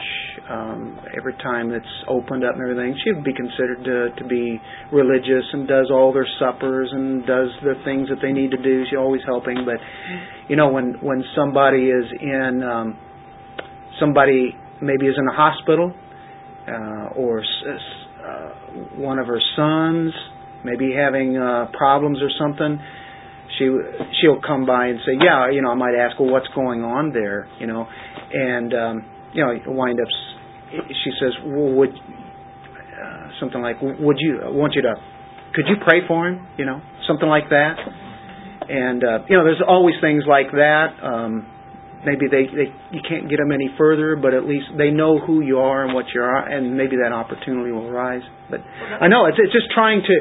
um, every time it's opened up and everything. She would be considered to, to be religious, and does all their suppers and does the things that they need to do. She's always helping. But, you know, when, when somebody is in, um, somebody maybe is in a hospital uh, or uh, one of her sons maybe having uh, problems or something, She, she'll come by and say, yeah, you know, I might ask, well, what's going on there, you know? And, um, you know, wind up, she says, well, would, uh, something like, would you, I want you to, could you pray for him, you know, something like that. And, uh, you know, there's always things like that. Um, maybe they, they, you can't get them any further, but at least they know who you are and what you are, and maybe that opportunity will arise. But I know, it's, it's just trying to...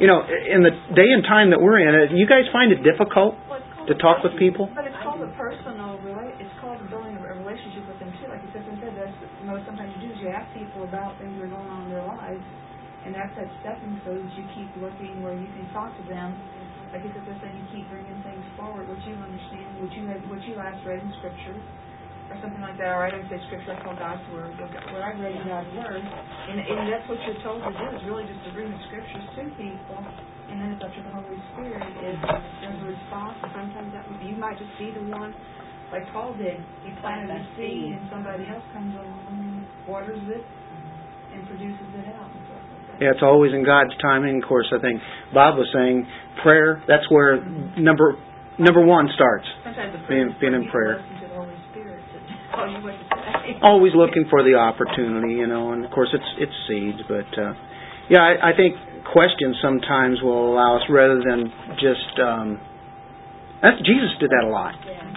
You know, in the day and time that we're in, you guys find it difficult well, to talk with people? But it's called a personal relationship. It's called building a relationship with them, too. Like you said, that's, you know, sometimes you do is you ask people about things that are going on in their lives, and that's that stepping stone. You keep looking where you can talk to them. Like you said, you keep bringing things forward, what you understand, what you, what you last read in Scripture. Or something like that, or I don't say Scripture, I call God's Word. What I read in God's Word, and, and that's what you're told to do, is really just to bring the Scriptures to people, and then it's up to the Holy Spirit, is there's a response, and sometimes that you might just be the one, like Paul did, he planted a seed, and somebody else comes along and waters it, and produces it out. And stuff like that. Yeah, it's always in God's timing, of course. I think Bob was saying, prayer, that's where mm-hmm. number number one starts, being, being in prayer. Always looking for the opportunity, you know, and of course it's it's seeds, but uh, yeah, I, I think questions sometimes will allow us rather than just. Um, that's, Jesus did that a lot.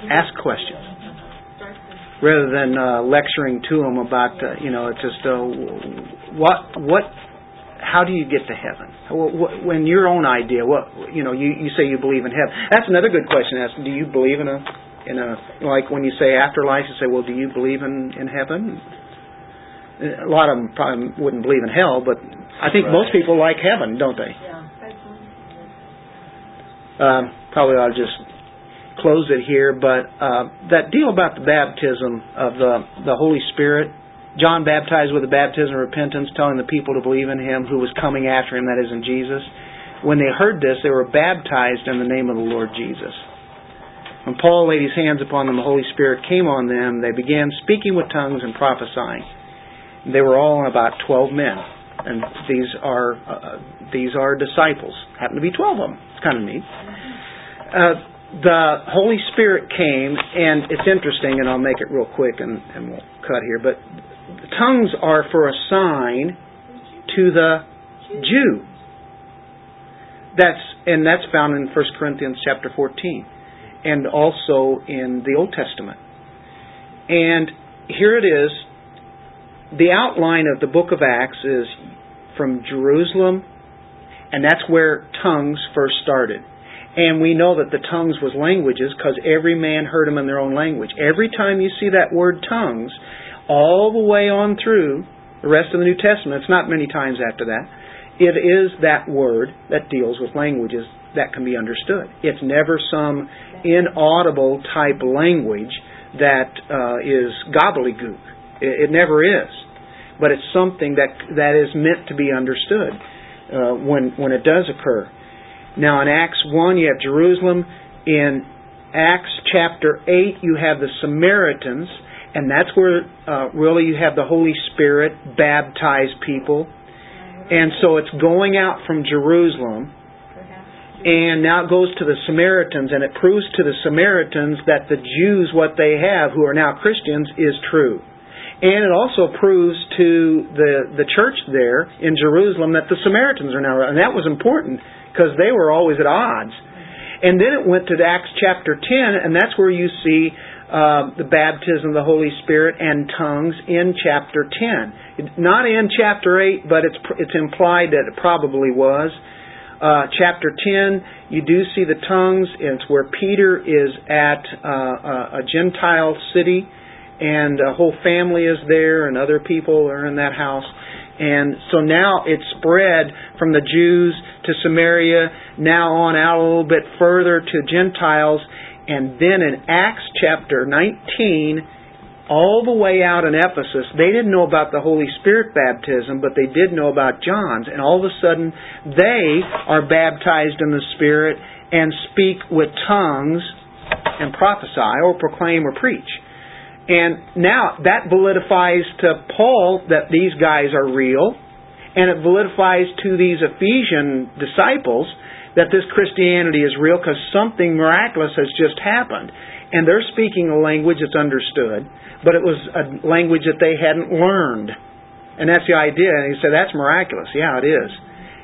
Ask questions rather than uh, lecturing to them about uh, you know, it's just uh, what what how do you get to heaven? When your own idea, what you know, you, you say you believe in heaven. That's another good question to ask. Do you believe in a In a, like when you say afterlife, you say, well, do you believe in, in heaven? A lot of them probably wouldn't believe in hell, but I think right. most people like heaven, don't they? Yeah. Uh, probably ought to just close it here, but uh, that deal about the baptism of the, the Holy Spirit, John baptized with the baptism of repentance, telling the people to believe in him who was coming after him, that is in Jesus. When they heard this, they were baptized in the name of the Lord Jesus. When Paul laid his hands upon them, the Holy Spirit came on them. They began speaking with tongues and prophesying. They were all about twelve men, and these are uh, these are disciples. Happen to be twelve of them. It's kind of neat. Uh, the Holy Spirit came, and it's interesting, and I'll make it real quick, and, and we'll cut here. But the tongues are for a sign to the Jew. That's and that's found in First Corinthians chapter fourteen. And also in the Old Testament. And here it is. The outline of the book of Acts is from Jerusalem, and that's where tongues first started. And we know that the tongues was languages because every man heard them in their own language. Every time you see that word tongues, all the way on through the rest of the New Testament, it's not many times after that, it is that word that deals with languages that can be understood. It's never some inaudible type language that uh, is gobbledygook. It, it never is. But it's something that that is meant to be understood uh, when when it does occur. Now in Acts one you have Jerusalem. In Acts chapter eight, you have the Samaritans, and that's where uh, really you have the Holy Spirit baptize people. And so it's going out from Jerusalem, and now it goes to the Samaritans, and it proves to the Samaritans that the Jews, what they have, who are now Christians, is true. And it also proves to the, the church there in Jerusalem that the Samaritans are now... And that was important, because they were always at odds. And then it went to Acts chapter ten, and that's where you see uh, the baptism of the Holy Spirit and tongues in chapter ten. Not in chapter eight, but it's it's implied that it probably was. Uh, chapter ten, you do see the tongues, and it's where Peter is at uh, a Gentile city, and a whole family is there, and other people are in that house. And so now it's spread from the Jews to Samaria, now on out a little bit further to Gentiles. And then in Acts chapter nineteen, all the way out in Ephesus, they didn't know about the Holy Spirit baptism, but they did know about John's. And all of a sudden, they are baptized in the Spirit and speak with tongues and prophesy or proclaim or preach. And now that validifies to Paul that these guys are real, and it validifies to these Ephesian disciples that this Christianity is real because something miraculous has just happened. And they're speaking a language that's understood, but it was a language that they hadn't learned. And that's the idea. And he said, that's miraculous. Yeah, it is.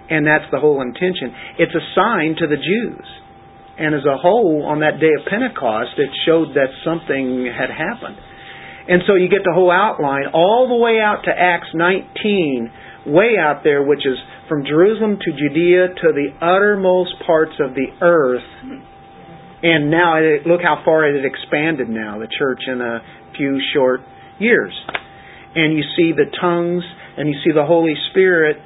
And that's the whole intention. It's a sign to the Jews. And as a whole, on that day of Pentecost, it showed that something had happened. And so you get the whole outline all the way out to Acts nineteen, way out there, which is from Jerusalem to Judea to the uttermost parts of the earth. And now, it, look how far it had expanded now, the church, in a few short years. And you see the tongues, and you see the Holy Spirit.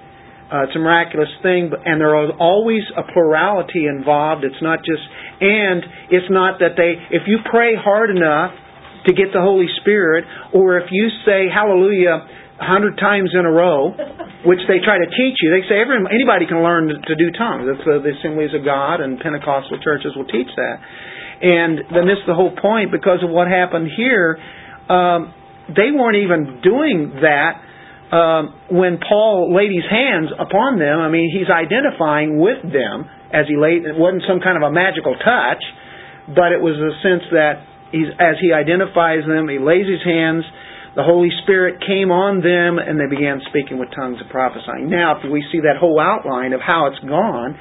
Uh, it's a miraculous thing, but, and there is always a plurality involved. It's not just, and it's not that they, if you pray hard enough to get the Holy Spirit, or if you say hallelujah a hundred times in a row, which they try to teach you, they say every, anybody can learn to, to do tongues. That's the, the Assemblies of God and Pentecostal churches will teach that. And they miss the whole point because of what happened here. Um, they weren't even doing that. Um, when Paul laid his hands upon them, I mean, he's identifying with them as he laid. It wasn't some kind of a magical touch, but it was a sense that he's, as he identifies them, he lays his hands, the Holy Spirit came on them, and they began speaking with tongues and prophesying. Now, if we see that whole outline of how it's gone,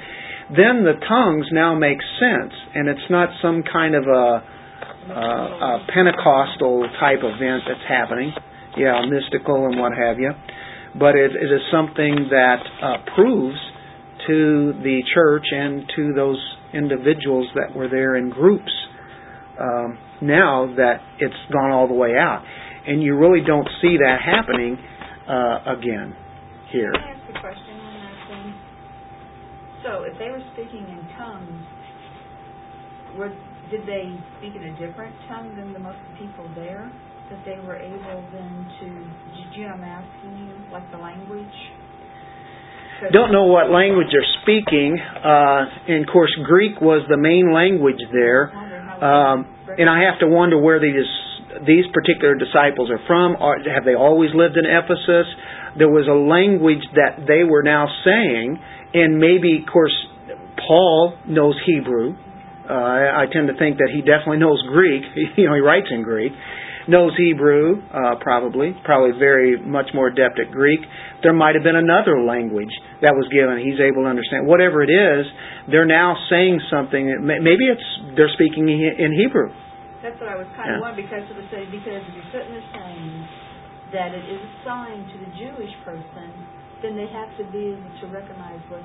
then the tongues now make sense, and it's not some kind of a, a, a Pentecostal type event that's happening. Yeah, mystical and what have you. But it, it is something that uh, proves to the church and to those individuals that were there in groups um, now that it's gone all the way out. And you really don't see that happening uh, again here. Can I ask a question on that thing? So if they were speaking in tongues, were, did they speak in a different tongue than the most people there? That they were able then to, do you know I'm asking you, like the language? Don't know what language they're speaking. Uh, and, of course, Greek was the main language there. Um, and I have to wonder where these, these particular disciples are from. Are, have they always lived in Ephesus? There was a language that they were now saying. And maybe, of course, Paul knows Hebrew. Uh, I tend to think that he definitely knows Greek. You know, he writes in Greek. Knows Hebrew, uh, probably, probably very much more adept at Greek. There might have been another language that was given. He's able to understand. Whatever it is, they're now saying something. Maybe it's they're speaking in Hebrew. That's what I was kind yeah. of wondering, because it was saying, because if you're sitting there saying that it is a sign to the Jewish person, then they have to be able to recognize what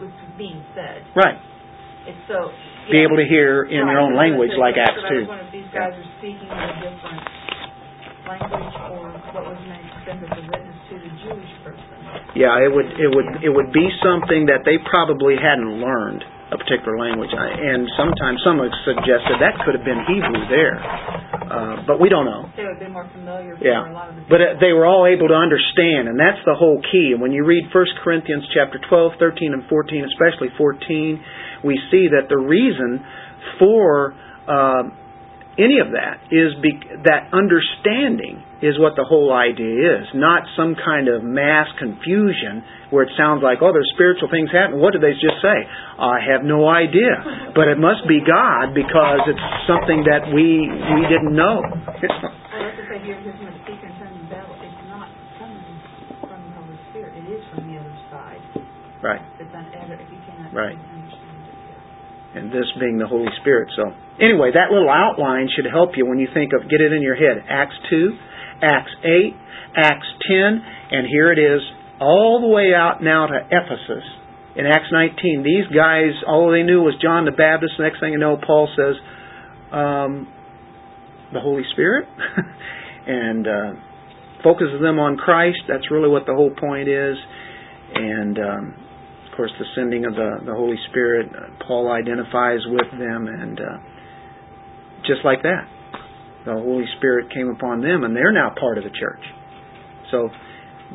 what's being said. Right. So, yeah, be able to hear in your own language, like Acts two. One of these guys are speaking in a different language, or what was meant to send as a witness to the Jewish person. Yeah, it would, it would, it would be something that they probably hadn't learned a particular language, and sometimes some have suggested that could have been Hebrew there, uh, but we don't know. They would have been more familiar. Yeah, for a lot of the but uh, they were all able to understand, and that's the whole key. And when you read First Corinthians chapter twelve, thirteen, and fourteen, especially fourteen. We see that the reason for uh, any of that is be- that understanding is what the whole idea is, not some kind of mass confusion where it sounds like, oh, there's spiritual things happening. What did they just say? I have no idea. But it must be God because it's something that we we didn't know. Right. Right. And this being the Holy Spirit. So anyway, that little outline should help you when you think of, get it in your head, Acts two, Acts eight, Acts ten, and here it is all the way out now to Ephesus in Acts nineteen. These guys, all they knew was John the Baptist. The next thing you know, Paul says, um, the Holy Spirit, and uh, focuses them on Christ. That's really what the whole point is. And um, of course, the sending of the, the Holy Spirit, uh, Paul identifies with them, and uh, just like that, the Holy Spirit came upon them, and they're now part of the church. So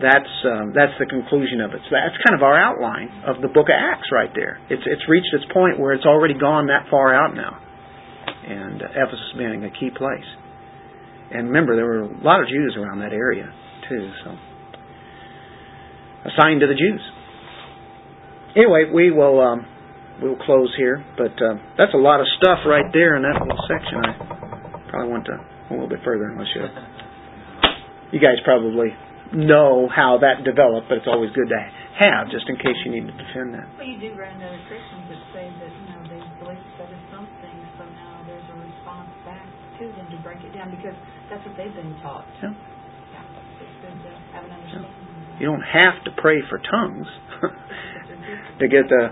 that's um, that's the conclusion of it. So that's kind of our outline of the Book of Acts, right there. It's it's reached its point where it's already gone that far out now, and uh, Ephesus being a key place. And remember, there were a lot of Jews around that area too, so. A sign to the Jews. Anyway, we will um, we will close here, but uh, that's a lot of stuff right there in that little section. I probably want to a little bit further unless you you guys probably know how that developed, but it's always good to have just in case you need to defend that. Well, you do run into other Christians that say that you know they believe that it's something, so now there's a response back to them to break it down because that's what they've been taught. Yeah. Yeah. It's good to have an understanding. Yeah. You don't have to pray for tongues to get the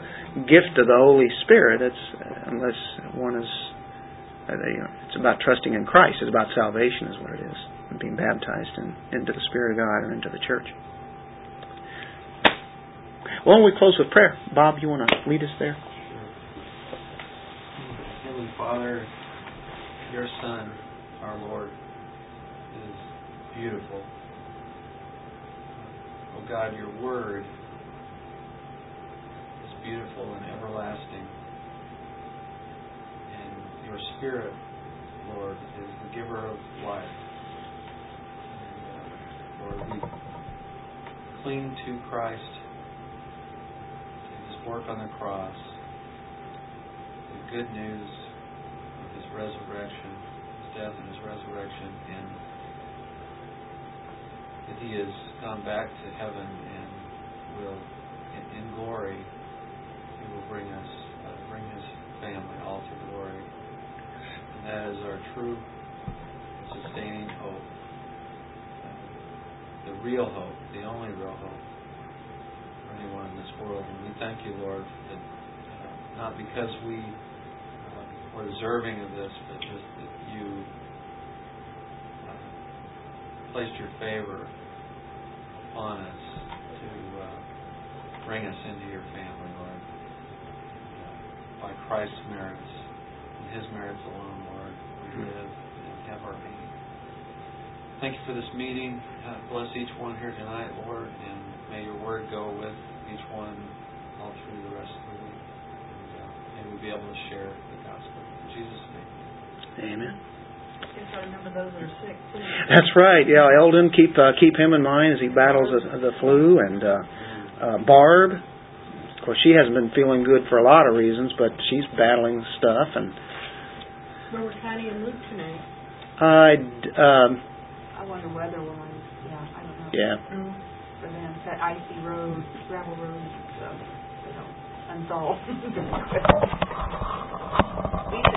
gift of the Holy Spirit. It's unless one is, it's about trusting in Christ. It's about salvation, is what it is, and being baptized in, into the Spirit of God or into the Church. Well, we close with prayer. Bob, you want to lead us there? Sure. Heavenly Father, your Son, our Lord, is beautiful. Oh God, your word is beautiful and everlasting. And your Spirit, Lord, is the giver of life. And, uh, Lord, we cling to Christ, to his work on the cross, the good news of his resurrection, his death and his resurrection, and that he has gone back to heaven and will, in, in glory, he will bring us, uh, bring his family all to glory. And that is our true and sustaining hope. Uh, the real hope, the only real hope for anyone in this world. And we thank you, Lord, that uh, not because we uh, were deserving of this, but just that you placed your favor upon us to uh, bring us into your family, Lord. Uh, by Christ's merits and his merits alone, Lord, we live and have our being. Thank you for this meeting. Uh, bless each one here tonight, Lord, and may your word go with each one all through the rest of the week. And uh, may we be able to share the gospel. In Jesus' name. Amen. That's right. Yeah, Eldon, keep uh, keep him in mind as he battles the, the flu, and uh, uh, Barb. Of course, she hasn't been feeling good for a lot of reasons, but she's battling stuff. And where were Connie and Luke tonight? I. Um, I wonder whether one. Yeah, I don't know. Yeah. Mm-hmm. For them, that icy road, gravel road, so they don't unsolved.